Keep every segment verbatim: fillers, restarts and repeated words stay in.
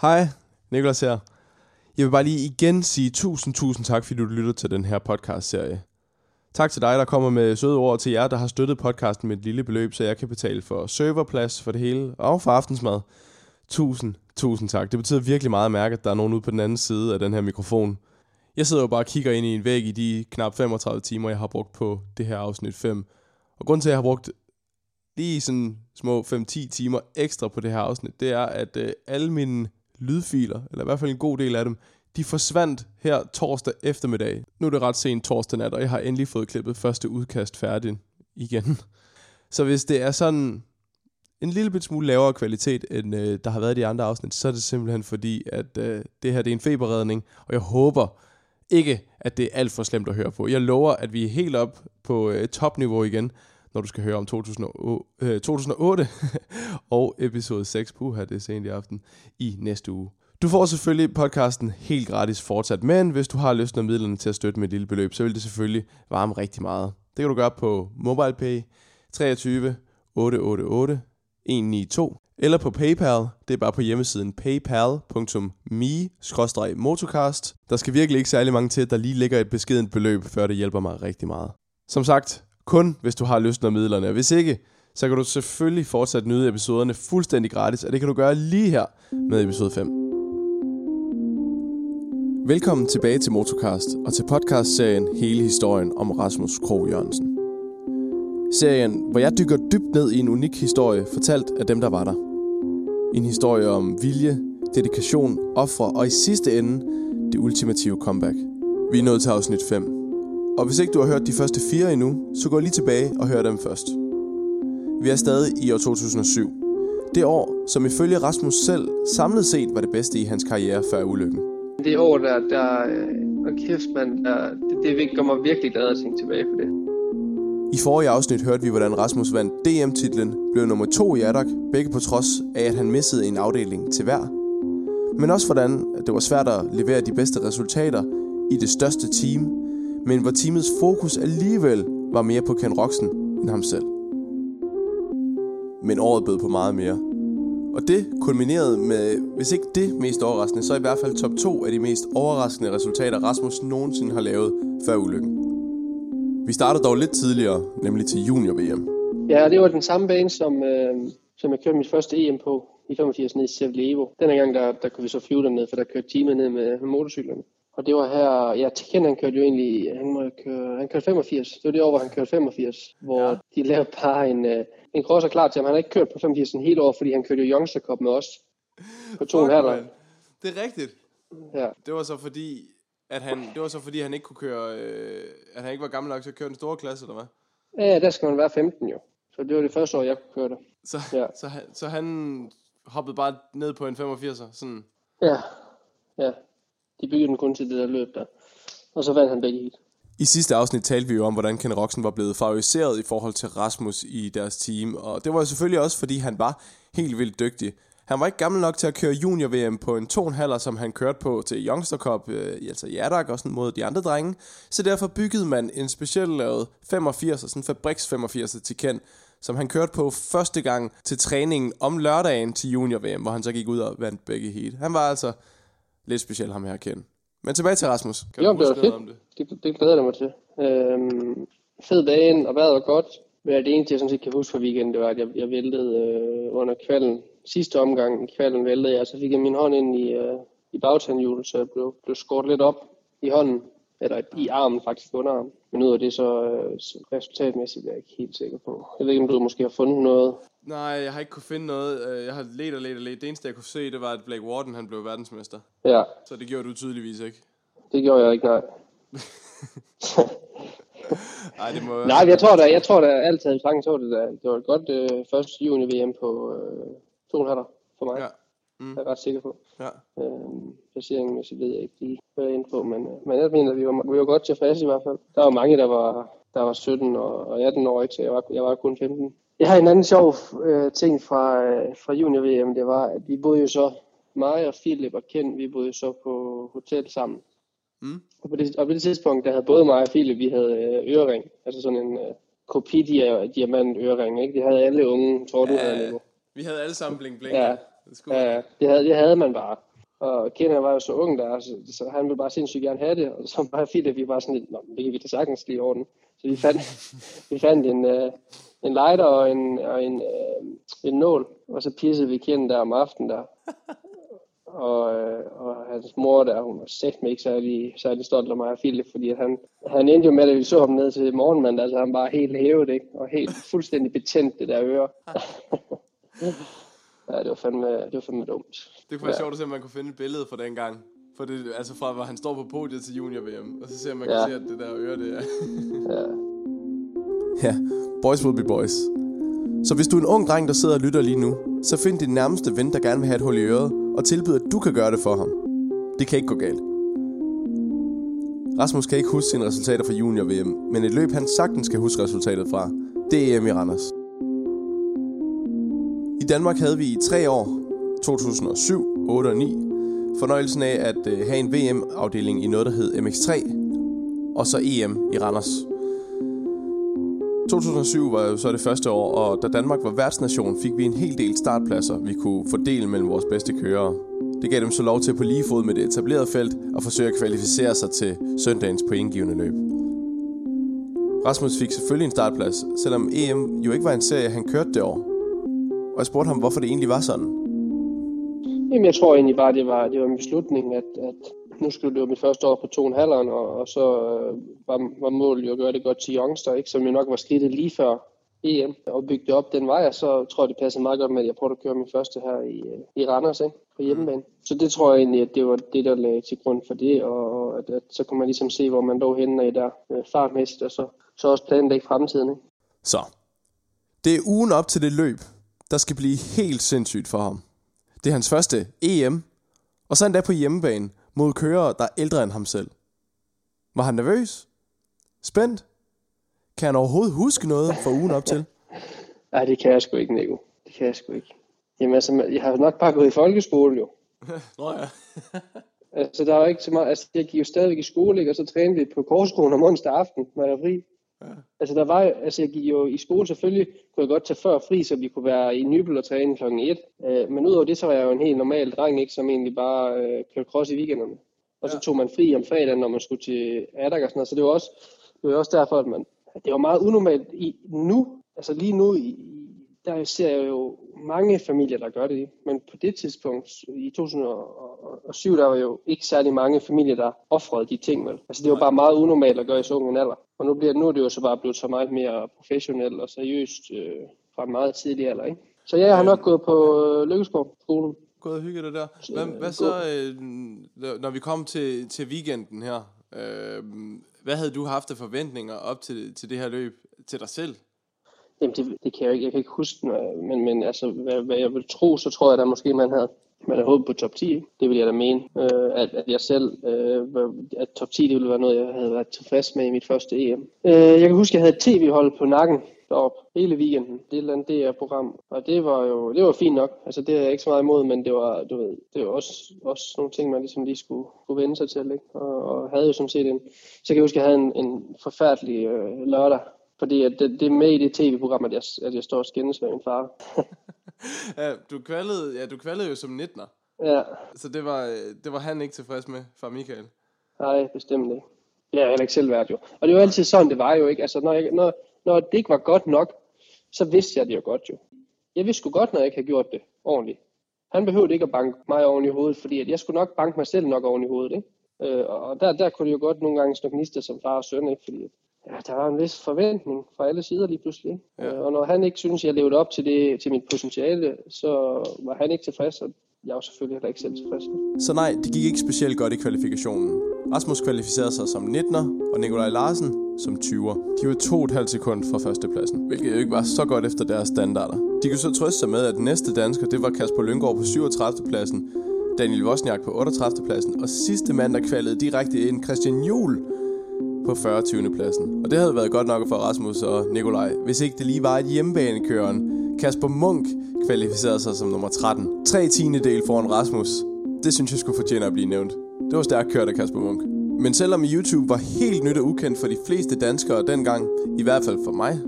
Hej, Niklas her. Jeg vil bare lige igen sige tusind, tusind tak, fordi du lytter til den her podcast-serie. Tak til dig, der kommer med søde ord, til jer, der har støttet podcasten med et lille beløb, så jeg kan betale for serverplads, for det hele og for aftensmad. Tusind, tusind tak. Det betyder virkelig meget at mærke, at der er nogen ude på den anden side af den her mikrofon. Jeg sidder jo bare og kigger ind i en væg i de knap femogtredive timer, jeg har brugt på det her afsnit fem. Og grunden til, at jeg har brugt lige sådan små fem til ti timer ekstra på det her afsnit, det er, at øh, alle mine lydfiler, eller i hvert fald en god del af dem, de forsvandt her torsdag eftermiddag. Nu er det ret sent torsdag nat, og jeg har endelig fået klippet første udkast færdigt igen. Så hvis det er sådan en lille smule lavere kvalitet, end øh, der har været i de andre afsnit, så er det simpelthen fordi, at øh, det her det er en feberredning, og jeg håber ikke, at det er alt for slemt at høre på. Jeg lover, at vi er helt op på øh, topniveau igen, når du skal høre om to tusind og otte og episode seks, puha, det er sent i aften, i næste uge. Du får selvfølgelig podcasten helt gratis fortsat, men hvis du har lyst og midlerne til at støtte med et lille beløb, så vil det selvfølgelig varme rigtig meget. Det kan du gøre på MobilePay treogtyve otte otte otte en ni to eller på PayPal. Det er bare på hjemmesiden paypal punktum me skråstreg motocast. Der skal virkelig ikke særlig mange til, der lige ligger et beskedent beløb, før det hjælper mig rigtig meget. Som sagt, kun hvis du har lysten og midlerne, og hvis ikke, så kan du selvfølgelig fortsat nyde episoderne fuldstændig gratis, og det kan du gøre lige her med episode fem. Velkommen tilbage til Motocast og til podcastserien Hele Historien om Rasmus Krogh Jørgensen. Serien, hvor jeg dykker dybt ned i en unik historie, fortalt af dem, der var der. En historie om vilje, dedikation, ofre og i sidste ende, det ultimative comeback. Vi er nået til afsnit fem. Og hvis ikke du har hørt de første fire endnu, så gå lige tilbage og hør dem først. Vi er stadig i år to tusind og syv. Det år, som ifølge Rasmus selv samlet set var det bedste i hans karriere før ulykken. Det år, der, der og kæft mand, der, det, det gør mig virkelig glad at tænke tilbage på det. I forrige afsnit hørte vi, hvordan Rasmus vandt D M-titlen, blev nummer to i Aderk, begge på trods af, at han missede en afdeling til hver. Men også hvordan det var svært at levere de bedste resultater i det største team, men hvor teamets fokus alligevel var mere på Ken Roczen end ham selv. Men året bød på meget mere. Og det kulminerede med, hvis ikke det mest overraskende, så i hvert fald top to af de mest overraskende resultater, Rasmus nogensinde har lavet før ulykken. Vi startede dog lidt tidligere, nemlig til junior-V M. Ja, det var den samme bane, som, øh, som jeg kørte mit første E M på i femogfirs ned i Sevlievo. Denne gang, der, der kunne vi så flyve dem ned, for der kørte teamet ned med, med motorcyklerne. Og det var her, ja, Ken han kørte jo egentlig, han, må køre, han kørte femogfirs, det var det år, hvor han kørte femogfirs, hvor ja. De lavede bare en, en crosser klar til ham. Han har ikke kørt på femogfirs en hele år, fordi han kørte jo Youngster Cup med os på to og halvdelen. Det er rigtigt. Ja. Det var så fordi, at han, det var så fordi, han ikke kunne køre, øh, at han ikke var gammel nok til at køre den store klasse, eller hvad? Ja, der skal man være femten jo, så det var det første år, jeg kunne køre det. Så, ja. så, han, så han hoppede bare ned på en femogfirser, sådan? Ja, ja. De byggede den kun til det der løb der. Og så vandt han begge hit. I sidste afsnit talte vi jo om, hvordan Ken Roczen var blevet favoriseret i forhold til Rasmus i deres team. Og det var selvfølgelig også, fordi han var helt vildt dygtig. Han var ikke gammel nok til at køre junior-V M på en to komma fem, som han kørte på til Youngster Cup, øh, altså Aderk og sådan mod de andre drenge. Så derfor byggede man en specielt lavet femogfirs, sådan en fabriks femogfirs til Ken, som han kørte på første gang til træningen om lørdagen til junior-V M, hvor han så gik ud og vandt begge hit. Han var altså lidt specielt ham her at kende. Men tilbage til Rasmus. Kan jo, du huske noget om det? Det, det glæder jeg mig til. Øhm, fed dagen, og vejret var godt. Men det eneste, jeg sådan set kan huske fra weekenden, det var, at jeg, jeg væltede øh, under kvalden. Sidste omgang i kvalden væltede jeg, så fik jeg min hånd ind i, øh, i bagtandhjulet, så jeg blev, blev skåret lidt op i hånden. Eller i armen, faktisk underarmen. Men ud af det, så øh, resultatmæssigt er jeg ikke helt sikker på. Jeg ved ikke, om du måske har fundet noget. Nej, jeg har ikke kunne finde noget. Jeg har let og let og let. Det eneste, jeg kunne se, det var, at Blake Warden, han blev verdensmester. Ja. Så det gjorde du tydeligvis ikke? Det gjorde jeg ikke, nej. Ej, det må... Nej, jeg tror da, jeg tror da altid, at jeg tror det da. Det var et godt øh, første juni-V M på øh, to komma fem for mig. Ja. Mm. Jeg er ret sikker på. Ja. Øhm, placeringen ved jeg ikke lige, hvad jeg er inde på, men, men jeg mener, at vi var, vi var godt tilfredse i hvert fald. Der var mange, der var, der var sytten og atten år, ikke? Så jeg var, jeg var kun femten. Jeg har en anden sjov øh, ting fra, øh, fra junior-V M, det var, at vi boede jo så, mig og Philip og Ken, vi boede jo så på hotel sammen. Mm. Og, på det, og på det tidspunkt, der havde både mig og Philip, vi havde øh, ørering, altså sådan en øh, kopi-diamant-ørering, ikke? Det havde alle unge, tror du, ja, havde. Vi havde alle sammen bling-bling. Ja. Det, ja, det, havde, det havde man bare. Og Kenan var jo så ung der, så, så han ville bare sindssygt gerne have det, og så var det fint, at vi var sådan lidt, nå, det kan vi da sagtens lige i orden. Så vi fandt, vi fandt en, øh, en lighter og en, og en, øh, en nål, og så pissede vi Kenan der om aftenen der. Og, øh, og hans mor der, hun var sæt med ikke særlig, særlig stolt af mig og Philip, fordi han, han endte jo med, at vi så ham ned til morgenmand, altså han bare helt hævet, ikke? Og helt fuldstændig betændt det der øre. Ja, det var fandme, det var fandme dumt. Det kunne være ja. sjovt at se, om man kunne finde et billede fra dengang. For det, altså fra, hvor han står på podiet til junior-V M. Og så ser man, ja. kan se, at det der øre, det er. Ja. Ja, boys will be boys. Så hvis du er en ung dreng, der sidder og lytter lige nu, så find din nærmeste ven, der gerne vil have et hul i øret, og tilbyder, at du kan gøre det for ham. Det kan ikke gå galt. Rasmus kan ikke huske sine resultater fra junior-V M, men et løb, han sagtens kan huske resultatet fra. D M i Randers. I Danmark havde vi i tre år, to tusind og syv, otte og ni, fornøjelsen af at have en V M-afdeling i noget, der hed M X tre, og så E M i Randers. to tusind og syv var jo så det første år, og da Danmark var værtsnation, fik vi en hel del startpladser, vi kunne fordele mellem vores bedste kørere. Det gav dem så lov til på lige fod med det etablerede felt og forsøge at kvalificere sig til søndagens pointgivende løb. Rasmus fik selvfølgelig en startplads, selvom E M jo ikke var en serie, han kørte det år. Og jeg spurgte ham, hvorfor det egentlig var sådan. Jamen, jeg tror egentlig bare, det var, det var en beslutning, at, at nu skulle det jo mit første år på to og en halveren, og, og så øh, var, var målet jo at gøre det godt til youngster, ikke? Som jo nok var skridtet lige før E M, og bygge det op den vej, og så tror jeg, det passede meget godt med, at jeg prøvede at køre min første her i, i Randers, ikke? På hjemmebane. Så det tror jeg egentlig, at det var det, der lagde til grund for det, og at, at så kunne man ligesom se, hvor man lå henne i der øh, fartmæssigt, og så, så også planlægge fremtiden, ikke? Så, det er ugen op til det løb, der skal blive helt sindssygt for ham. Det er hans første E M, og så endda på hjemmebane mod kørere, der er ældre end ham selv. Var han nervøs? Spændt? Kan han overhovedet huske noget fra ugen op til? Nej, det kan jeg sgu ikke, Nico. Det kan jeg sgu ikke. Jamen altså, jeg har nok bare gået i folkeskole, jo. Nå ja. Altså, der var ikke så meget... Altså, jeg gik jo stadigvæk i skole, ikke? Og så trænede vi på korskolen om onsdag aften, når jeg var fri. Ja. Altså, der var, altså, jeg gik jo i skole selvfølgelig, kunne jeg godt tage før fri, så vi kunne være i Nybøl og træne klokken et. Øh, men udover det, så var jeg jo en helt normal dreng, ikke, som egentlig bare øh, kørte cross i weekenderne. Og ja. så tog man fri om fredagen, når man skulle til Aderk og sådan noget. Så det var også, det var også derfor, at man... Det var meget unormalt i, nu. Altså lige nu, i, der ser jeg jo mange familier, der gør det. Men på det tidspunkt, i to tusind og syv, der var jo ikke særlig mange familier, der offrede de ting, vel? Altså det var bare meget unormalt at gøre i så ung en alder. Og nu, bliver, nu er det jo så bare blevet så meget mere professionelt og seriøst øh, fra en meget tidlig alder, ikke? Så ja, jeg har nok gået på øh, Lykkeskov-skolen. Gået og hygget dig der. Hvad, hvad så, øh, når vi kom til, til weekenden her, øh, hvad havde du haft af forventninger op til, til det her løb til dig selv? Jamen det, det kan jeg ikke, jeg kan ikke huske, men, men altså, hvad, hvad jeg vil tro, så tror jeg, der måske man havde, man havde håbet på top ti, ikke? Det vil jeg da mene, øh, at, at jeg selv, øh, at top ti det ville være noget, jeg havde været tilfreds med i mit første E M. Øh, jeg kan huske, jeg havde et tv-hold på nakken deroppe hele weekenden, det er et eller andet D R-program, og det var jo, det var fint nok, altså det er jeg ikke så meget imod, men det var, du ved, det var også, også nogle ting, man ligesom lige skulle, skulle vende sig til, ikke? Og, og havde jo som set en, så kan jeg huske, jeg havde en, en forfærdelig øh, lørdag, fordi at det, det er med i det tv-program, at jeg, at jeg står og skændes med min far. Ja, du kvaldede, ja, du kvaldede jo som nittener. Ja. Så det var, det var han ikke tilfreds med, far Michael. Nej, bestemt ikke. Ja, jeg har ikke selv været jo. Og det var altid sådan, det var jo ikke. Altså, når, jeg, når, når det ikke var godt nok, så vidste jeg det jo godt jo. Jeg vidste sgu godt, når jeg ikke havde gjort det ordentligt. Han behøvede ikke at banke mig oven i hovedet, fordi at jeg skulle nok banke mig selv nok oven i hovedet, ikke? Øh, og der, der kunne det jo godt nogle gange snakke niste som far og søn, ikke? Fordi ja, der var en vis forventning fra alle sider lige pludselig. Ja. Og når han ikke synes, jeg levede op til det, til mit potentiale, så var han ikke tilfreds, og jeg var selvfølgelig heller ikke selv tilfreds. Så nej, det gik ikke specielt godt i kvalifikationen. Rasmus kvalificerede sig som nittener, og Nikolaj Larsen som tyver. De var to og et halvt sekund fra førstepladsen, hvilket jo ikke var så godt efter deres standarder. De kunne så trøste sig med, at næste dansker, det var Kasper Lynggaard på syvogtredivte pladsen, Daniel Vosniak på otteogtredivte pladsen, og sidste mand, der kvalede direkte ind, Christian Juel, på fyrretyvende pladsen. Og det havde været godt nok for Rasmus og Nikolaj, hvis ikke det lige var et hjemmebanekøren. Kasper Munk kvalificerede sig som nummer tretten. Tre tiendedel foran Rasmus. Det synes jeg skulle fortjene at blive nævnt. Det var stærkt kørt af Kasper Munk. Men selvom YouTube var helt nyt og ukendt for de fleste danskere dengang, i hvert fald for mig,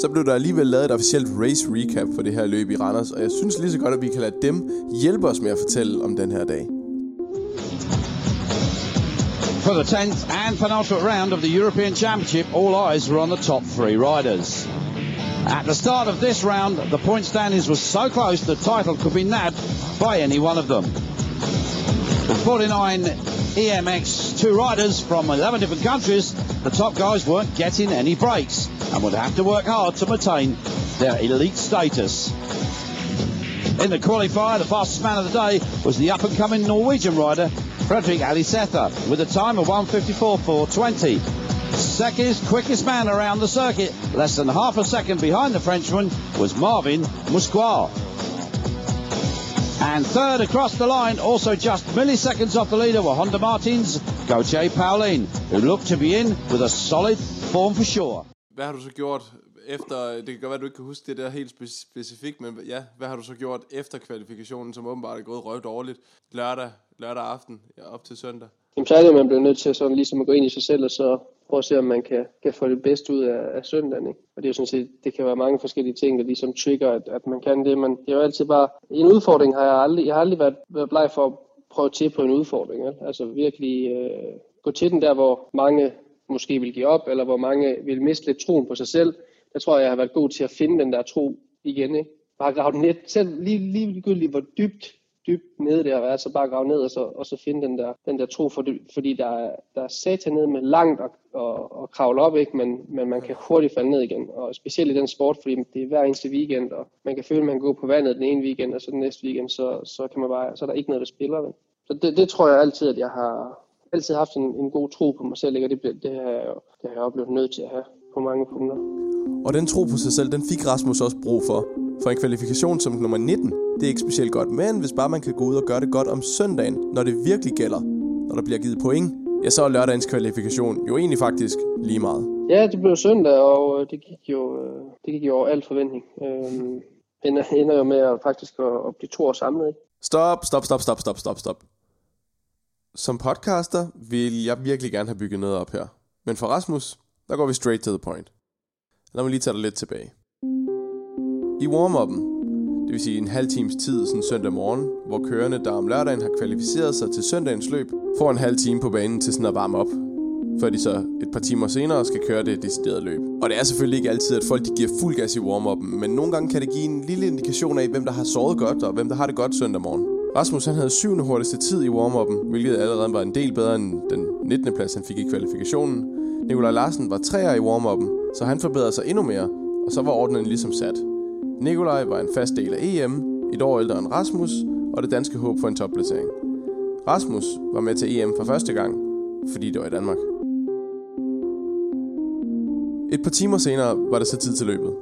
så blev der alligevel lavet et officielt race recap for det her løb i Randers, og jeg synes lige så godt, at vi kan lade dem hjælpe os med at fortælle om den her dag. For the tenth and penultimate round of the European Championship, all eyes were on the top three riders. At the start of this round, the point standings were so close the title could be nabbed by any one of them. With forty-nine E M X two riders from eleven different countries, the top guys weren't getting any breaks and would have to work hard to maintain their elite status. In the qualifier, the fastest man of the day was the up-and-coming Norwegian rider Frederik Alisetha with a time of one fifty-four four twenty. Second quickest man around the circuit, less than half a second behind the Frenchman, was Marvin Musquin. And third across the line, also just milliseconds off the leader, were Honda Martins Gautier Paulin, who looked to be in with a solid form for sure. Hvad har du så gjort efter, det kan godt være, du ikke kan huske det der helt spe- specifikt, men ja, hvad har du så gjort efter kvalifikationen, som åbenbart er gået røvdårligt lørdag, lørdag aften, ja, op til søndag? Jamen, så er det, at man bliver nødt til sådan, ligesom at gå ind i sig selv, og så prøve at se, om man kan, kan få det bedste ud af, af søndagen. Ikke? Og det er jo sådan set, det kan være mange forskellige ting, der ligesom trigger, at, at man kan det. Men det er jo altid bare, en udfordring har jeg aldrig, jeg har aldrig været, været bleg for at prøve til på en udfordring. Ikke? Altså virkelig øh, gå til den der, hvor mange måske vil give op, eller hvor mange vil miste lidt troen på sig selv. Jeg tror, jeg har været god til at finde den der tro igen. Ikke? Bare grave den selv, lige, ligegyldigt hvor dybt, dybt nede det har været, så bare grave ned og så, og så finde den der, den der tro, for, fordi der er, der er satan ned med langt og, og, og kravle op, ikke? Men, men man kan hurtigt falde ned igen, og specielt i den sport, fordi det er hver eneste weekend, og man kan føle, at man går på vandet den ene weekend, og så den næste weekend, så, så, kan man bare, så er der ikke noget, der spiller. Vel? Så det, det tror jeg altid, at jeg har altid haft en, en god tro på mig selv, ikke? Og det, det, har jeg, det har jeg oplevet nødt til at have på mange punkter. Og den tro på sig selv, den fik Rasmus også brug for. For en kvalifikation som nummer nitten, det er ikke specielt godt, men hvis bare man kan gå ud og gøre det godt om søndagen, når det virkelig gælder, når der bliver givet point, ja, så er lørdagens kvalifikation jo egentlig faktisk lige meget. Ja, det blev søndag, og det gik jo, det gik jo over al forventning. Øhm, det ender jo med at faktisk at blive to år samlet, ikke? Stop, stop, stop, stop, stop, stop, stop. Som podcaster vil jeg virkelig gerne have bygget noget op her. Men for Rasmus, der går vi straight to the point. Lad mig lige tage dig lidt tilbage. I warm-up'en, det vil sige en halv times tid sådan søndag morgen, hvor kørerne, der om lørdagen har kvalificeret sig til søndagens løb, får en halv time på banen til sådan at varme op, før de så et par timer senere skal køre det deciderede løb. Og det er selvfølgelig ikke altid, at folk de giver fuld gas i warm-up'en, men nogle gange kan det give en lille indikation af, hvem der har sovet godt og hvem der har det godt søndag morgen. Rasmus han havde syvende hurtigste tid i warm-up'en, hvilket allerede var en del bedre end den nittende plads, han fik i kvalifikationen. Nikolaj Larsen var treer i warm-up'en, så han forbedrede sig endnu mere, og så var ordenen ligesom sat. Nikolaj var en fast del af E M, et år ældre end Rasmus, og det danske håb for en topplacering. Rasmus var med til E M for første gang, fordi det var i Danmark. Et par timer senere var det så tid til løbet,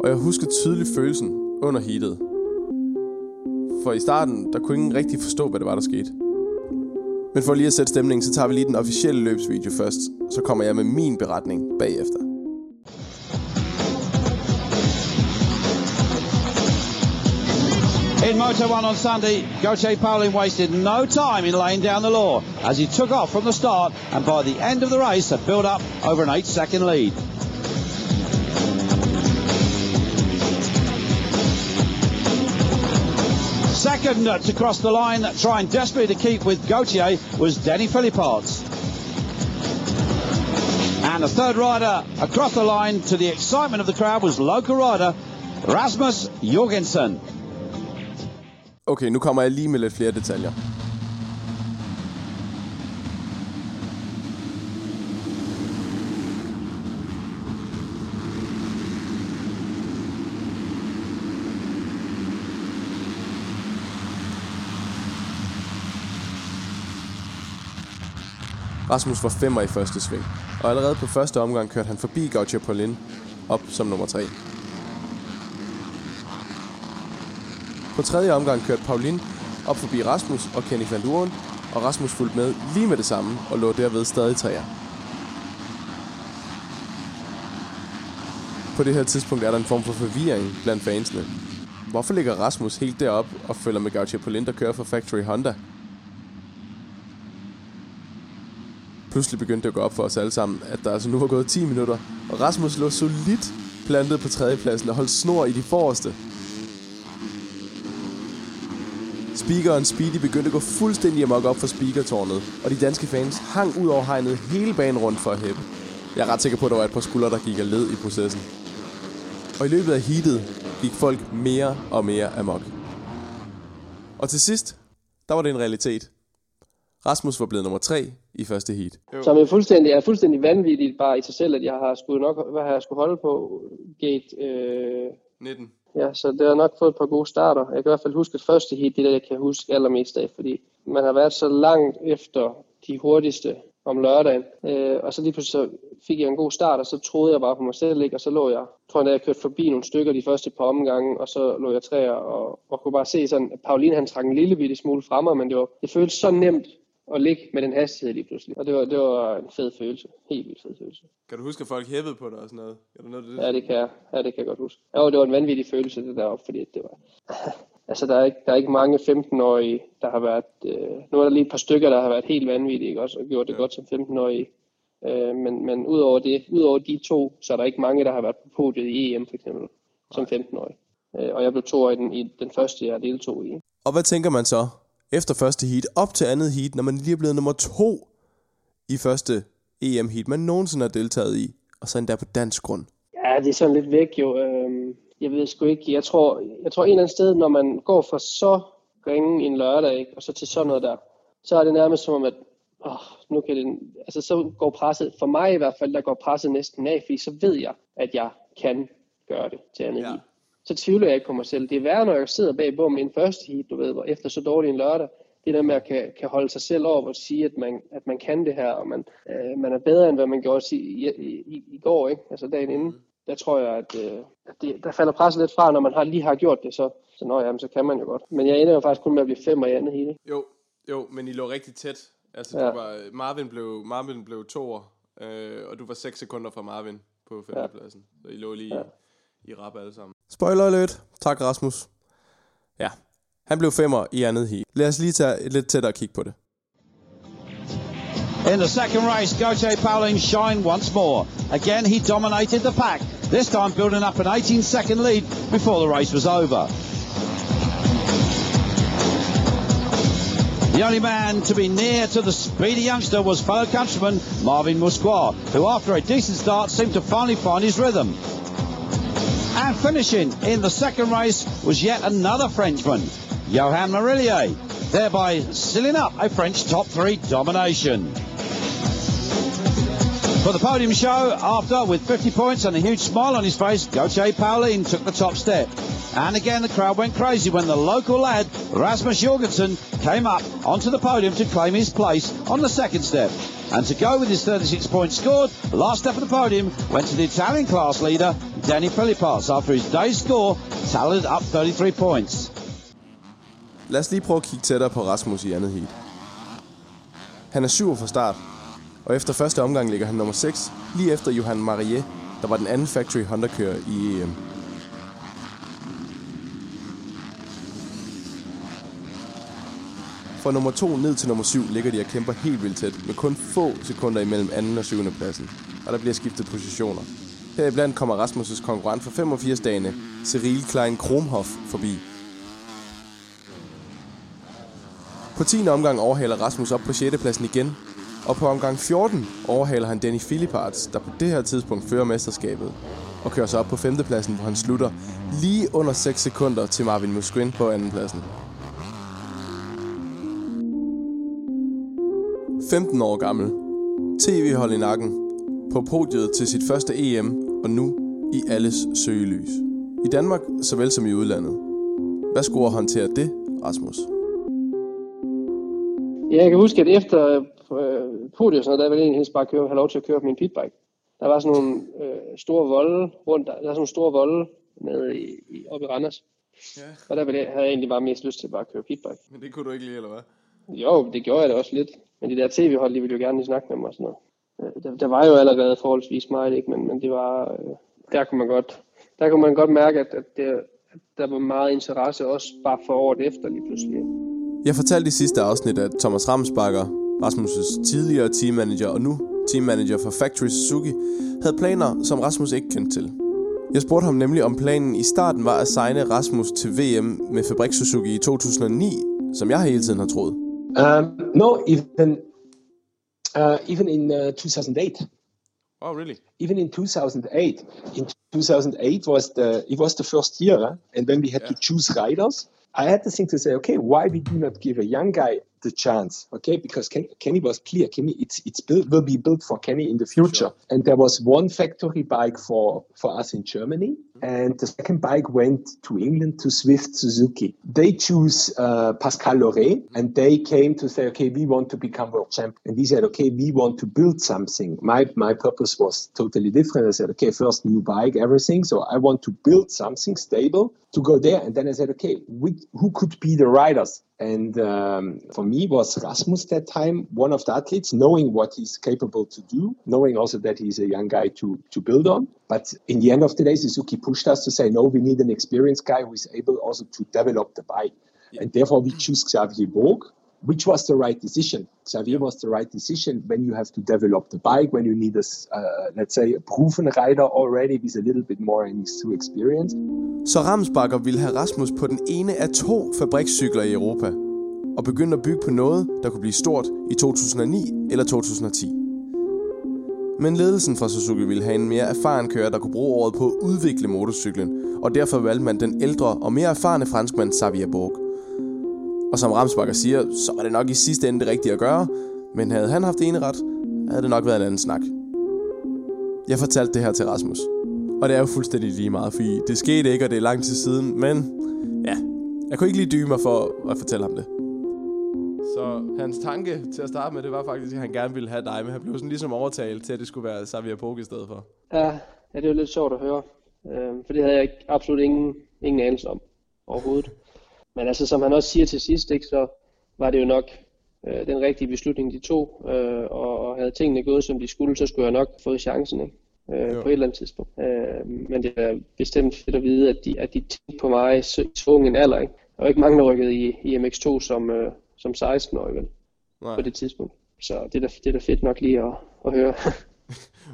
og jeg husker tydeligt følelsen under heatet. For i starten, der kunne ingen rigtig forstå, hvad det var, der skete. Men for lige at sætte stemningen, så tager vi lige den officielle løbsvideo først, så kommer jeg med min beretning bagefter. In Moto one on Sunday, Gautier Paulin wasted no time in laying down the law as he took off from the start and by the end of the race had built up over an eight second lead. Second to cross the line, trying desperately to keep with Gautier, was Danny Philipparts. And the third rider across the line, to the excitement of the crowd, was local rider Rasmus Jørgensen. Okay, nu kommer jeg lige med lidt flere detaljer. Rasmus var femmer i første sving, og allerede på første omgang kørte han forbi Gautier Paulin op som nummer tre. På tredje omgang kørte Paulin op forbi Rasmus og Ken Roczen, og Rasmus fulgte med lige med det samme og lå derved stadig træer. På det her tidspunkt er der en form for forvirring blandt fansene. Hvorfor ligger Rasmus helt derop og følger med Gautier Paulin, der kører for Factory Honda? Pludselig begyndte det at gå op for os alle sammen, at der altså nu var gået ti minutter, og Rasmus lå solidt plantede på tredjepladsen og holdt snor i de forreste. Speaker og Speedy begyndte at gå fuldstændig amok op for speakertårnet, og de danske fans hang ud over hegnet hele banen rundt for at hæppe. Jeg er ret sikker på, at der var et par skuldre, der gik af led i processen. Og i løbet af heatet gik folk mere og mere amok. Og til sidst, der var det en realitet. Rasmus var blevet nummer tre i første heat. Som er fuldstændig, er fuldstændig vanvittigt bare i sig selv, at jeg har skulle nok, hvad har jeg skulle holde på gate øh... nitten. Ja, så det har nok fået et par gode starter. Jeg kan i hvert fald huske, at første heat, det der, jeg kan huske allermest af, fordi man har været så langt efter de hurtigste om lørdagen. Øh, og så lige pludselig så fik jeg en god start, og så troede jeg bare på mig selv, ikke? Og så lå jeg, tror jeg, da jeg kørte forbi nogle stykker de første par omgange, og så lå jeg træer, og, og kunne bare se sådan, at Pauline, han trak en lille bitte smule fremme, men det, var, det føltes så nemt at ligge med den hastighed lige pludselig. Og det var, det var en fed følelse. Helt vildt fed følelse. Kan du huske, at folk hæppede på dig og sådan noget? Er der noget det? Ja, det kan jeg. Ja, det kan jeg godt huske. Ja, det var en vanvittig følelse, det deroppe, fordi det var... Altså, der er ikke, der er ikke mange femtenårige, der har været... Øh... Nu er der lige et par stykker, der har været helt vanvittige, ikke? Også, og gjort det ja. godt som femtenårige. Øh, men men udover det, udover de to, så er der ikke mange, der har været på podiet i E M, for eksempel, som femtenårige. Øh, og jeg blev toer i den, i den første, jeg deltog i. Og hvad tænker man så? Efter første heat, op til andet heat, når man lige er blevet nummer to i første E M-heat, man nogensinde har deltaget i, og så endda på dansk grund. Ja, det er sådan lidt væk jo. Jeg ved sgu ikke. Jeg tror, jeg tror en eller anden sted, når man går fra så ringe en lørdag, ikke, og så til sådan noget der, så er det nærmest som om, at åh, nu kan det... Altså, så går presset, for mig i hvert fald, der går presset næsten af, fordi så ved jeg, at jeg kan gøre det til andet ja. heat. Så tvivler jeg ikke på mig selv. Det er værre, når jeg sidder bagpå med en første heat, du ved, hvor efter så dårlig en lørdag, det der med at kan, kan holde sig selv over og sige, at man, at man kan det her, og man, øh, man er bedre, end hvad man gjorde i, i, i, i går, ikke? Altså dagen inden. Der tror jeg, at, øh, at det, der falder presset lidt fra, når man har, lige har gjort det, så, så, nå, jamen, så kan man jo godt. Men jeg ender jo faktisk kun med at blive femmer i andet heat, ikke? Jo, jo, men I lå rigtig tæt. Altså, ja. det var, Marvin blev, Marvin blev toer, øh, og du var seks sekunder fra Marvin på femtepladsen. Ja. Så I lå lige ja. i rap alle sammen. Spoiler alert. Tak, Rasmus. Ja, han blev femmer i andet heat. Lad os lige tage et lidt tættere kig på det. In the second race, Gautier Paulin shined once more. Again, he dominated the pack. This time building up an eighteen second lead before the race was over. The only man to be near to the speedy youngster was fellow countryman Marvin Musquin, who after a decent start seemed to finally find his rhythm. And finishing in the second race was yet another Frenchman, Johan Marillier, thereby sealing up a French top three domination. For the podium show, after with fifty points and a huge smile on his face, Gautier Paulin took the top step. And again, the crowd went crazy when the local lad, Rasmus Jørgensen, came up onto the podium to claim his place on the second step. And to go with his thirty-six points scored, the last step of the podium went to the Italian class leader, Danny Philipparts, after his day's score tallied up thirty-three points. Lad os lige prøve at kigge tættere på Rasmus i andet heat. Han er syver fra start, og efter første omgang ligger han nummer seks, lige efter Johan Marillier, der var den anden Factory Honda-kører i E M. Fra nummer to ned til nummer syv ligger de og kæmper helt vildt tæt, med kun få sekunder imellem anden og syvende pladsen, og der bliver skiftet positioner. Heriblandt kommer Rasmus' konkurrent for femogfirs dagene, Cyril Klein-Kromhoff, forbi. På tiende omgang overhaler Rasmus op på sjette pladsen igen, og på omgang fjorten overhaler han Danny Philipparts, der på det her tidspunkt fører mesterskabet, og kører sig op på femte pladsen, hvor han slutter lige under seks sekunder til Marvin Musquin på anden pladsen. femten år gammel, tv-hold i nakken, på podiet til sit første E M, og nu i alles søgelys. I Danmark såvel som i udlandet. Hvad skulle håndtere det, Rasmus? Ja, jeg kan huske, at efter øh, podiet og sådan noget, der ville jeg egentlig helst bare køre, have lov til at køre på min pitbike. Der var sådan nogle øh, store volde rundt, der var sådan nogle store volde nede i, i, oppe i Randers. Ja. Og der ville jeg, havde jeg egentlig bare mest lyst til bare at køre pitbike. Men det kunne du ikke lide, eller hvad? Jo, det gjorde jeg da også lidt. Men de der tv-hold, de ville jo gerne lige snakke med mig og sådan noget. Der, der var jo allerede forholdsvis meget, ikke? Men, men det var... Øh, der, kunne man godt, der kunne man godt mærke, at, at, det, at der var meget interesse også bare for året efter lige pludselig. Jeg fortalte i sidste afsnit, at Thomas Ramsbakker, Rasmus' tidligere teammanager og nu teammanager for Factory Suzuki, havde planer, som Rasmus ikke kendte til. Jeg spurgte ham nemlig, om planen i starten var at signe Rasmus til V M med Fabrik Suzuki i to tusind og ni, som jeg hele tiden har troet. Um, no, even, uh, even in uh, two thousand eight. Oh, really? Even in two thousand eight. In two thousand eight was the it was the first year, huh? And when we had yeah. to choose riders, I had to think to say, okay, why did we not give a young guy the chance? Okay, because Ken, Kenny was clear. Kenny, it's it's built will be built for Kenny in the future. Sure. And there was one factory bike for for us in Germany, mm-hmm. and the second bike went to England to Swift Suzuki. They choose uh, Pascal Loret, and they came to say, okay, we want to become world champion. And he said, okay, we want to build something. My my purpose was totally different. I said, okay, first new bike, everything. So I want to build something stable to go there. And then I said, okay, we, who could be the riders? And um, for me was Rasmus that time, one of the athletes, knowing what he's capable to do, knowing also that he's a young guy to to build on. But in the end of the day, Suzuki pushed us to say, no, we need an experienced guy who is able also to develop the bike. Yeah. And therefore we choose Xavier Bourg, which was the right decision. Xavier was the right decision when you have to develop the bike, when you need a, uh, let's say, a proven rider already with a little bit more M X to experience. Så Ramsbakker ville have Rasmus på den ene af to fabrikscykler i Europa, og begyndte at bygge på noget, der kunne blive stort i to tusind og ni eller to tusind og ti. Men ledelsen fra Suzuki ville have en mere erfaren kører, der kunne bruge året på at udvikle motorcyklen, og derfor valgte man den ældre og mere erfarne franskmand Xavier Bourg. Og som Ramsbakker siger, så var det nok i sidste ende det rigtige at gøre, men havde han haft eneret, havde det nok været en anden snak. Jeg fortalte det her til Rasmus. Og det er jo fuldstændig lige meget, fordi det skete ikke, og det er lang tid siden, men ja, jeg kunne ikke lige dybe mig for at fortælle ham det. Så hans tanke til at starte med, det var faktisk, at han gerne ville have dig, men han blev sådan ligesom overtalt til, at det skulle være Xavier Bourg i stedet for. Ja, ja, det er jo lidt sjovt at høre, øh, for det havde jeg absolut ingen, ingen anelse om overhovedet. Men altså, som han også siger til sidst, ikke, så var det jo nok øh, den rigtige beslutning, de tog, øh, og, og havde tingene gået, som de skulle, så skulle jeg nok få chancen, ikke? Øh, på et eller andet tidspunkt. Øh, men det er bestemt fedt at vide, at de, at de tænkte på mig så svung en alder, ikke? Der var ikke mange, der rykkede i, i M X to som, øh, som seksten-årig, vel? Nej. På det tidspunkt. Så det er da, det er da fedt nok lige at, at høre.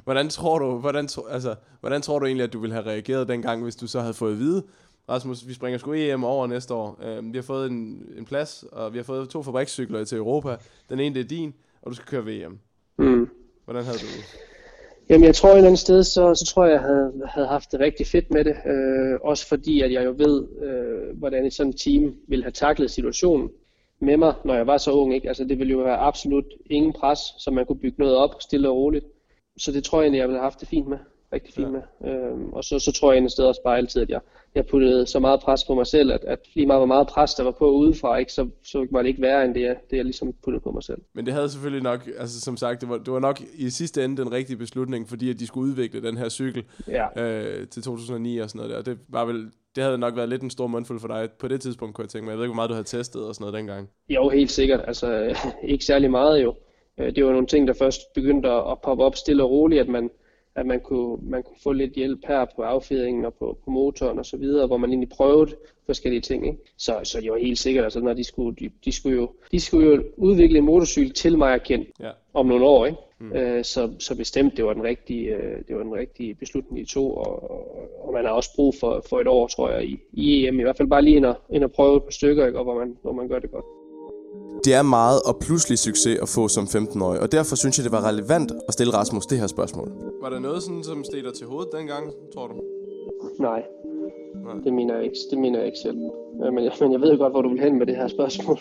hvordan, tror du, hvordan, altså, hvordan tror du egentlig, at du ville have reageret dengang, hvis du så havde fået at vide, Rasmus, vi springer sgu E M over næste år. Øh, vi har fået en, en plads, og vi har fået to fabrikscykler til Europa. Den ene, det er din, og du skal køre V M. Mm. Hvordan havde du det? Jamen, jeg tror et eller andet sted, så, så tror jeg, jeg havde, havde haft det rigtig fedt med det. Øh, også fordi, at jeg jo ved, øh, hvordan et sådan team ville have taklet situationen med mig, når jeg var så ung, ikke? Altså, det ville jo være absolut ingen pres, så man kunne bygge noget op stille og roligt. Så det tror jeg egentlig, jeg ville have haft det fint med. Rigtig fint ja. med. Øh, og så, så tror jeg egentlig et sted også bare altid, at jeg, jeg puttede så meget pres på mig selv, at, at lige meget hvor meget pres, der var på udefra, ikke? Så, så var det ikke værre, end det jeg, det, jeg ligesom puttede på mig selv. Men det havde selvfølgelig nok, altså som sagt, det var, det var nok i sidste ende den rigtige beslutning, fordi at de skulle udvikle den her cykel ja. øh, til to tusind og ni og sådan noget der. Det var vel... Det havde nok været lidt en stor mundfuld for dig på det tidspunkt, kunne jeg tænke mig. Jeg ved ikke, hvor meget du havde testet og sådan noget dengang. Jo, helt sikkert. Altså, ikke særlig meget jo. Det var nogle ting, der først begyndte at poppe op stille og roligt, at man, at man, kunne, man kunne få lidt hjælp her på affjedringen og på, på motoren og så videre, hvor man egentlig prøvede forskellige ting, ikke? Så, så det var helt sikkert, altså, når de skulle, de, de, skulle jo, de skulle jo udvikle en motorcykel til mig at kende ja. om nogle år, ikke? Mm. Øh, så, så bestemt, det var den rigtige, det var den rigtige beslutning, de tog, og, og, og man har også brug for, for et år, tror jeg, i, i E M, i hvert fald bare lige ind og, ind og prøve et par stykker, ikke? Og hvor man, hvor man gør det godt. Det er meget og pludselig succes at få som femten-årig, og derfor synes jeg, det var relevant at stille Rasmus det her spørgsmål. Var der noget sådan, som steg dig til hovedet dengang, tror du? Nej, Nej. det mener jeg ikke, det mener jeg ikke selv. Men jeg, men jeg ved godt, hvor du vil hen med det her spørgsmål.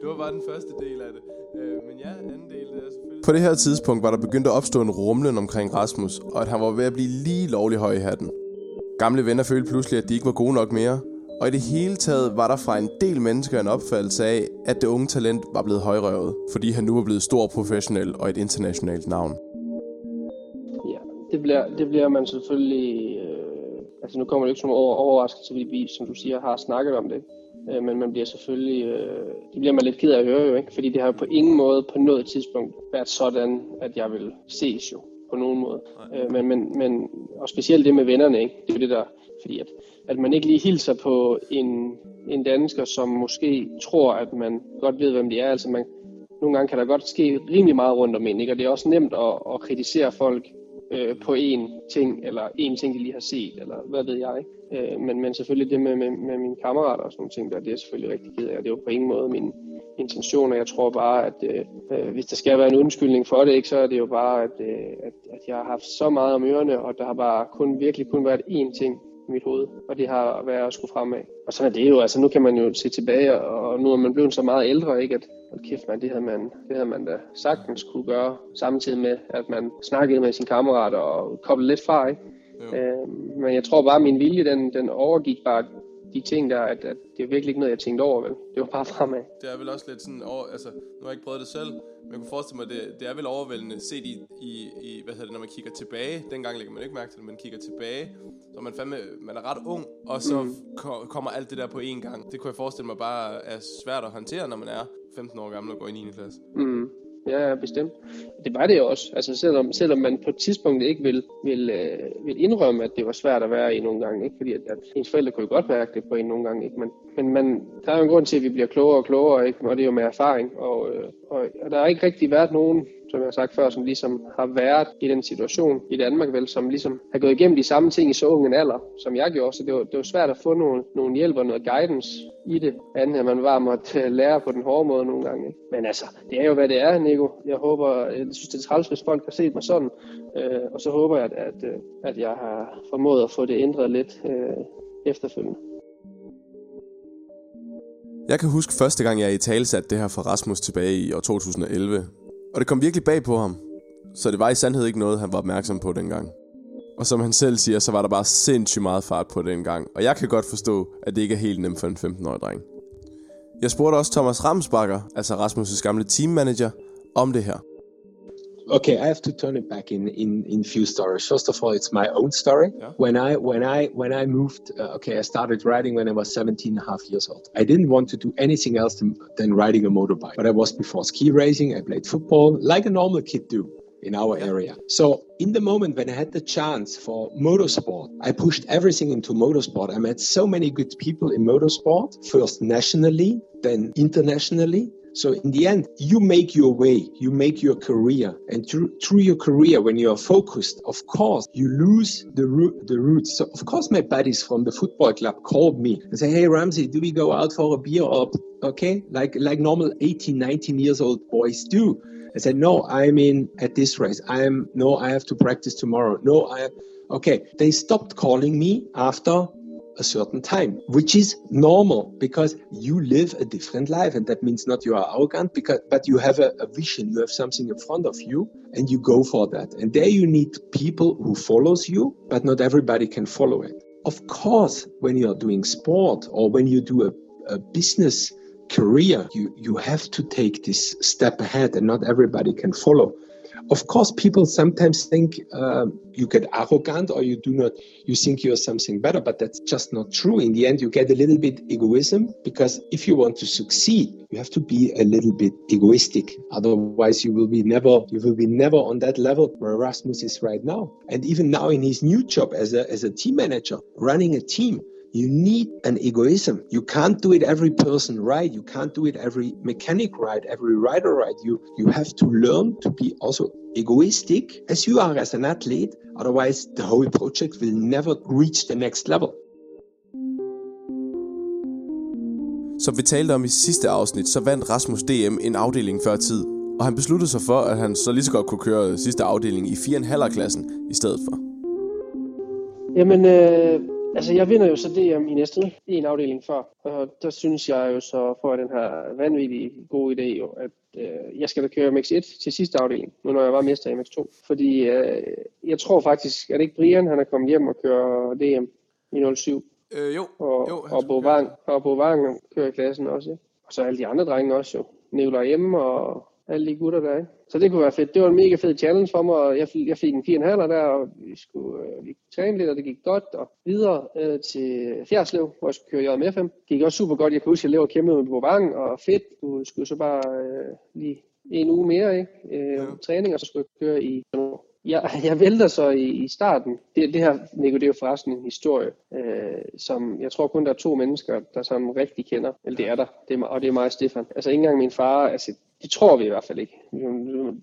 Det var bare den første del af det. Men ja, anden del, det er selvfølgelig... På det her tidspunkt var der begyndt at opstå en rumlen omkring Rasmus, og at han var ved at blive lige lovlig høj i hatten. Gamle venner følte pludselig, at de ikke var gode nok mere, og i det hele taget var der fra en del mennesker en opfattelse af, at det unge talent var blevet højrøvet, fordi han nu var blevet stor professionel og et internationalt navn. Ja, det bliver, det bliver man selvfølgelig... Øh, altså nu kommer det ikke som overraskelse, fordi vi, som du siger, har snakket om det. Øh, men man bliver selvfølgelig... Øh, det bliver man lidt ked af at høre jo, ikke? Fordi det har på ingen måde på noget tidspunkt været sådan, at jeg vil ses jo, på nogen måde. Øh, men, men, men, og specielt det med vennerne, ikke? Det er det der... Fordi at, at man ikke lige hilser på en, en dansker, som måske tror, at man godt ved, hvem de er. Altså man, nogle gange kan der godt ske rimelig meget rundt om en, ikke? Og det er også nemt at, at kritisere folk øh, på én ting, eller én ting, de lige har set, eller hvad ved jeg. Øh, men, men selvfølgelig det med, med, med mine kammerater og sådan nogle ting, der, det er selvfølgelig rigtig ked af, og det er jo på ingen måde min intention, og jeg tror bare, at øh, hvis der skal være en undskyldning for det, ikke, så er det jo bare, at, øh, at, at jeg har haft så meget om ørerne, og der har bare kun, virkelig kun været én ting i mit hoved, og det har været skulle fremad. Og sådan er det jo, altså nu kan man jo se tilbage, og nu er man blevet så meget ældre, ikke, at hold kæft man, det havde man, det havde man da sagtens kunne gøre, samtidig med, at man snakkede med sine kammerater og koblede lidt fra, ikke? Øh, men jeg tror bare, at min vilje, den, den overgik bare de ting der, at, at det er virkelig ikke noget, jeg tænkte over, vel? Det var bare fremad. Det er vel også lidt sådan, over, altså, nu har jeg ikke prøvet det selv, men jeg kunne forestille mig, det, det er vel overvældende set i, i, i, hvad hedder det, når man kigger tilbage, dengang lægger man ikke mærke til det, man kigger tilbage, så man fandme, man er ret ung, og så mm. ko- kommer alt det der på én gang. Det kunne jeg forestille mig bare er svært at håndtere, når man er femten år gammel og går i niende klasse. Mm. Ja, bestemt. Det var det jo også. Altså selvom, selvom man på et tidspunkt ikke vil, vil, øh, vil indrømme, at det var svært at være i nogle gange, ikke? Fordi at, at ens forældre kunne jo godt mærke det på en nogle gange, ikke? Men, men man, der er jo en grund til, at vi bliver klogere og klogere, ikke? Og det er jo med erfaring. Og, øh, og, og der har ikke rigtig været nogen, som jeg har sagt før, som ligesom har været i den situation i Danmark, vel, som ligesom har gået igennem de samme ting i så ung en alder, som jeg gjorde. Så det var, det var svært at få nogle, nogle hjælp og noget guidance i det, andet at man bare måtte lære på den hårde måde nogle gange, ikke? Men altså, det er jo, hvad det er, Nico. Jeg håber, jeg synes, det er træls, hvis folk har set mig sådan, øh, og så håber jeg, at, at, at jeg har formået at få det ændret lidt øh, efterfølgende. Jeg kan huske første gang, jeg italesatte det her for Rasmus tilbage i år to tusind og elleve, og det kom virkelig bag på ham, så det var i sandhed ikke noget, han var opmærksom på dengang. Og som han selv siger, så var der bare sindssygt meget fart på dengang, og jeg kan godt forstå, at det ikke er helt nemt for en femten-årig dreng. Jeg spurgte også Thomas Ramsbakker, altså Rasmus' gamle teammanager, om det her. Okay, I have to turn it back in in in few stories. First of all, it's my own story. Yeah. When I when I when I moved, uh, okay, I started riding when I was seventeen and a half years old. I didn't want to do anything else than, than riding a motorbike. But I was before ski racing. I played football like a normal kid do in our area. So in the moment when I had the chance for motorsport, I pushed everything into motorsport. I met so many good people in motorsport, first nationally, then internationally. So in the end, you make your way, you make your career. And through, through your career, when you are focused, of course, you lose the, ro- the roots. So of course, my buddies from the football club called me and say, hey, Ramsey, do we go out for a beer or, okay, like like normal eighteen, nineteen years old boys do. I said, no, I'm in at this race. I'm, no, I have to practice tomorrow. No, I have, okay. They stopped calling me after a certain time, which is normal because you live a different life, and that means not you are arrogant, because but you have a, a vision, you have something in front of you, and you go for that. And there you need people who follows you, but not everybody can follow it. Of course, when you are doing sport or when you do a, a business career, you you have to take this step ahead, and not everybody can follow. Of course, people sometimes think um, you get arrogant or you do not, you think you're something better, but that's just not true. In the end, you get a little bit egoism because if you want to succeed, you have to be a little bit egoistic. Otherwise, you will be never, you will be never on that level where Rasmus is right now. And even now in his new job as a, as a team manager, running a team, you need an egoism. You can't do it every person right. You can't do it every mechanic right, every rider right. You you have to learn to be also egoistic as you are as an athlete. Otherwise, the whole project will never reach the next level. Som vi talte om i sidste afsnit, så vandt Rasmus D M en afdeling før tid, og han besluttede sig for, at han så lige så godt kunne køre sidste afdeling i fire komma fem klassen i stedet for. Jamen... Øh... Altså, jeg vinder jo så D M i næste en afdeling før, og der synes jeg jo så får jeg den her vanvittige gode idé jo, at øh, jeg skal da køre M X et til sidste afdeling, nu når jeg var mester i M X to. Fordi øh, jeg tror faktisk, er det ikke Brian, han er kommet hjem og kører D M i nul syv? Øh, jo. Og, jo, og Wobang og Wobang kører klassen også, ikke? Og så alle de andre drenge også jo. Nikolaj hjemme og alle de gutter der, ikke? Så det kunne være fedt. Det var en mega fed challenge for mig, og jeg, jeg fik en fire komma fem der, og vi skulle øh, træne lidt, og det gik godt, og videre øh, til Fjerdslev, hvor jeg skulle køre J M F M. Det gik også super godt. Jeg kunne huske, at jeg lavede kæmpe med Wobang, og fedt. Du skulle så bare øh, lige en uge mere, ikke? Øh, ja. Træning, og så skulle jeg køre i Jeg, jeg vælter så i, i starten. Det, det her, Nico, det er jo forresten en historie, øh, som jeg tror kun der er to mennesker, der sammen rigtig kender. Eller det er der, det er, og det er mig og Stefan. Altså ikke engang min far, altså det tror vi i hvert fald ikke.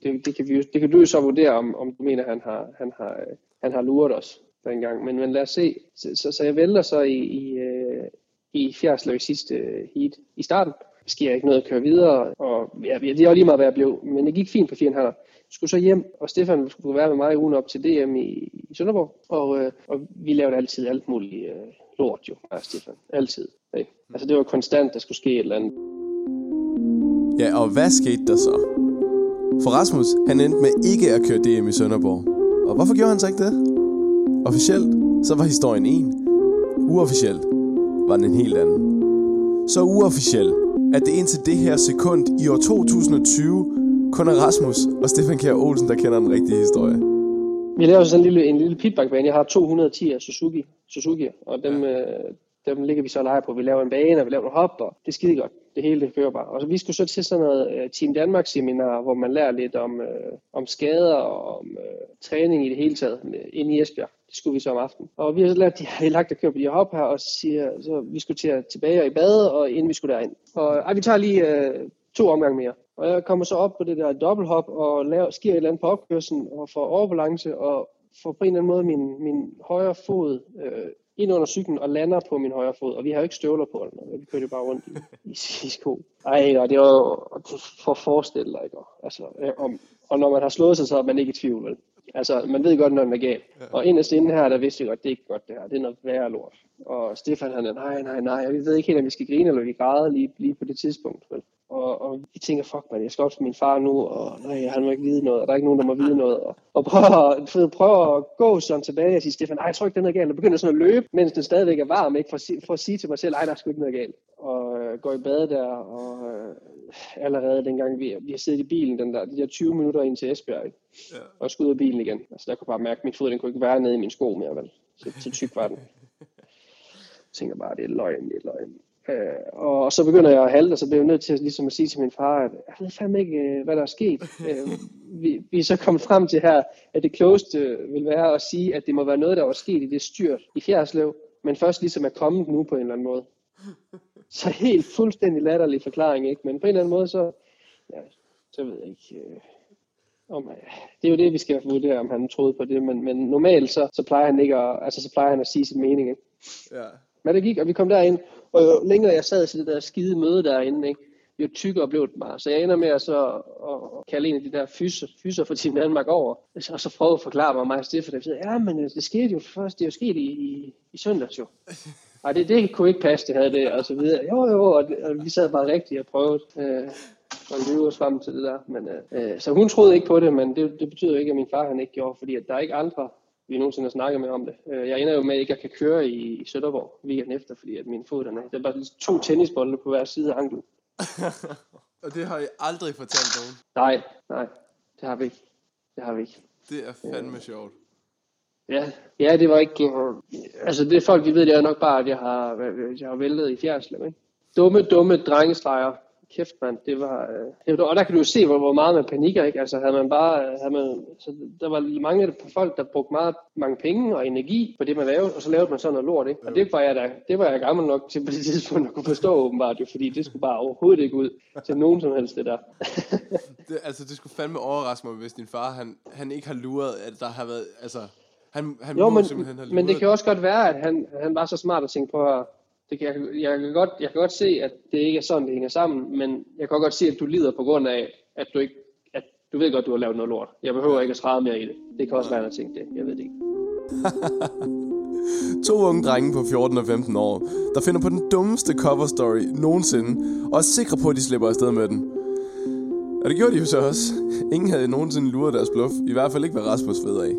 Det, det, kan, vi, det kan du så vurdere, om, om du mener, at han har, han har, han har luret os dengang. Men, men lad os se. Så, så, så jeg vælter så i, i, i Fjerdslev i sidste heat i starten. Der sker ikke noget at køre videre, og ja, det var lige meget, hvad jeg blev. Men det gik fint på fire komma fem. Skulle så hjem, og Stefan skulle være med mig i ugen op til D M i, i Sønderborg, og, øh, og vi lavede altid alt muligt øh, lort jo, af Stefan. Altid. Ja. Altså det var konstant, der skulle ske et eller andet. Ja, og hvad skete der så? For Rasmus, han endte med ikke at køre D M i Sønderborg. Og hvorfor gjorde han så ikke det? Officielt, så var historien en. Uofficielt var den en helt anden. Så uofficielt, at det indtil det her sekund i år to tusind og tyve... kun er Rasmus og Stefan Kjær Olsen, der kender den rigtige historie. Vi laver sådan en lille, en lille pitbackbane. Jeg har to hundrede og ti af Suzuki, Suzuki og dem, ja. øh, dem ligger vi så og leger på. Vi laver en bane, og vi laver nogle hop, og det er skide godt. Det hele det kører bare. Og så vi skulle så til sådan noget Team Danmark-seminar, hvor man lærer lidt om, øh, om skader og om øh, træning i det hele taget inde i Esbjerg. Det skulle vi så om aftenen. Og vi har så lært, de har lagt at køre på de her hop her, og siger, så vi skulle til at tilbage i bade, og inden vi skulle derind. Og ej, vi tager lige øh, to omgange mere. Og jeg kommer så op på det der dobbelthop og laver, sker et eller andet på opkørslen og får overbalance og får på en eller anden måde min, min højre fod øh, ind under cyklen og lander på min højre fod. Og vi har jo ikke støvler på, eller vi kører jo bare rundt i, i, i sko. Ej, og det var jo for at forestille dig, ikke? Altså, øh, og, og når man har slået sig, så er man ikke i tvivl, vel? Altså, man ved godt, når den er galt. Og inderst inden her, der vidste jeg godt, det er ikke godt det her. Det er noget værre lort. Og Stefan, han er, nej, nej, nej. Vi ved ikke helt, om vi skal grine, eller vi græder lige, lige på det tidspunkt, vel? Og, og vi tænker, fuck man, jeg skal op til min far nu, og nej, han må ikke vide noget, og der er ikke nogen, der må vide noget. Og, og prøver, prøver at gå sådan tilbage og sige, Stefan, nej, jeg tror ikke, det er noget galt. Og begynder sådan at løbe, mens den stadigvæk er varm, ikke? For, for at sige til mig selv, nej, der er sgu ikke noget galt. Og øh, går i bade der, og øh, allerede dengang, vi, vi har siddet i bilen, den der, de der tyve minutter ind til Esbjerg, ikke? Ja. Og skulle ud af bilen igen. Altså der kunne bare mærke, at min fod, den kunne ikke være nede i min sko mere, vel? Så, så tyk var den. Jeg tænker bare, det er løgn, det er løgn. Øh, og så begynder jeg at halte, og så bliver jeg nødt til at, ligesom at sige til min far, at jeg ved fandme ikke, hvad der er sket. Øh, vi, vi er så kommet frem til her, at det klogeste vil være at sige, at det må være noget, der var sket i det styrt i Fjerdslev, men først ligesom er kommet nu på en eller anden måde. Så helt fuldstændig latterlig forklaring, ikke? Men på en eller anden måde, så, ja, så ved jeg ikke... Øh Om, det er jo det, vi skal vurdere, om han troede på det, men, men normalt så, så, plejer han ikke at, altså, så plejer han at sige sin mening, ikke? Ja. Men det gik, og vi kom derind, og jo længere jeg sad til det der skide møde derinde, ikke, jo tykkere blev det bare. Så jeg ender med at så, og, og kalde en af de der fyser, fyser for Team Danmark over, og så prøvede at forklare mig, mig og Stefan, ja, men det skete jo først, det er jo sket i, i, i søndags jo. Ej, det, det kunne ikke passe, det havde det, og så videre. Jo, jo, og, det, og vi sad bare rigtigt og prøvede. Øh, og løbe os frem til det der, men, øh, så hun troede ikke på det, men det, det betyder jo ikke, at min far han ikke gjorde, fordi at der er ikke andre, vi nogensinde har snakket med om det. Jeg ender jo med, at jeg ikke kan køre i, i Sønderborg weekenden efter, fordi at min fod, der er bare to tennisbolde på hver side af anklen. Og det har I aldrig fortalt nogen? Nej, nej, det har vi ikke. Det har vi ikke. Det er fandme øh. sjovt. Ja, ja, det var ikke, altså det folk, de ved, det er nok bare, at jeg har, jeg har væltet i Fjerdslev, ikke? Dumme, dumme drengestreger. Kæft mand, det var, øh, og der kan du jo se, hvor, hvor meget man panikker, ikke? Altså havde man bare, havde man, så der var mange folk, der brugte meget mange penge og energi på det, man lavede, og så lavede man sådan noget lort, ikke? Og det var jeg da, det var jeg gammel nok til på det tidspunkt at kunne forstå åbenbart jo, fordi det skulle bare overhovedet ikke ud til nogen som helst det der. det, altså det skulle fandme overraske mig, hvis din far, han, han ikke har luret, at der har været, altså, han, han jo, men, simpelthen har luret. Men det kan også godt være, at han, han var så smart at tænke på at, Det kan, jeg, jeg, kan godt, jeg kan godt se, at det ikke er sådan, det hænger sammen, men jeg kan godt se, at du lider på grund af, at du ikke, at du ved godt, du har lavet noget lort. Jeg behøver ikke at træde mere i det. Det kan også være, at jeg tænkte det. Jeg ved det ikke. To unge drenge på fjorten og femten år, der finder på den dummeste cover story nogensinde, og er sikre på, at de slipper afsted med den. Og det gjorde de jo så også. Ingen havde nogensinde luret deres bluff, i hvert fald ikke hvad Rasmus ved af.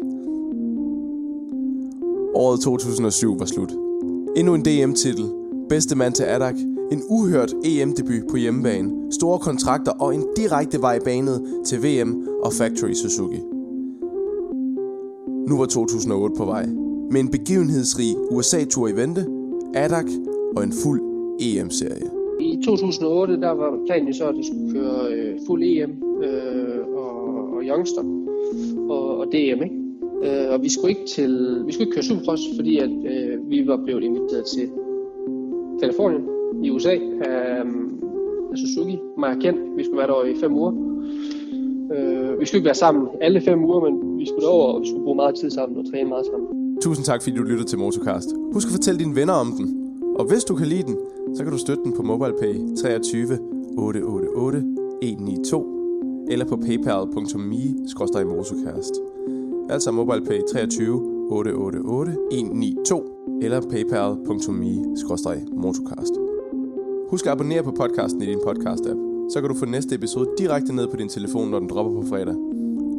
Året to tusind og syv var slut. Endnu en D M-titel, bedste mand til Aderk, en uhørt E M-debut på hjemmebane, store kontrakter og en direkte vej banet til V M og Factory Suzuki. Nu var to tusind og otte på vej, med en begivenhedsrig U S A-tur i vente, Aderk og en fuld E M-serie. I to tusind og otte der var planen så, at det skulle køre øh, fuld E M øh, og, og Youngster og, og D M, ikke? øh, og vi skulle ikke til, vi skulle ikke køre Supercross, fordi at øh, vi var blevet inviteret til Californien i U S A af, af Suzuki, mig og Ken. Vi skulle være der i fem uger. Øh, vi skulle ikke være sammen alle fem uger, men vi skulle derover, og vi skulle bruge meget tid sammen og træne meget sammen. Tusind tak, fordi du lyttede til Motocast. Husk at fortælle dine venner om den. Og hvis du kan lide den, så kan du støtte den på MobilePay treogtyve otte otte otte en ni to eller på paypal punktum me skråstreg motocast. Altså MobilePay treogtyve otte otte otte en ni to eller paypal punktum me skråstreg motocast. Husk at abonnere på podcasten i din podcast-app, så kan du få næste episode direkte ned på din telefon, når den dropper på fredag.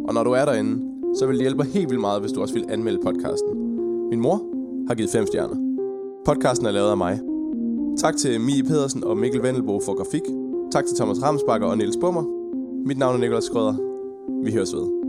Og når du er derinde, så vil det hjælpe helt vildt meget, hvis du også vil anmelde podcasten. Min mor har givet fem stjerner. Podcasten er lavet af mig. Tak til Mie Pedersen og Mikkel Wendelbo for grafik. Tak til Thomas Ramsbakker og Niels Bummer. Mit navn er Nikolaj Krogh. Vi høres ved.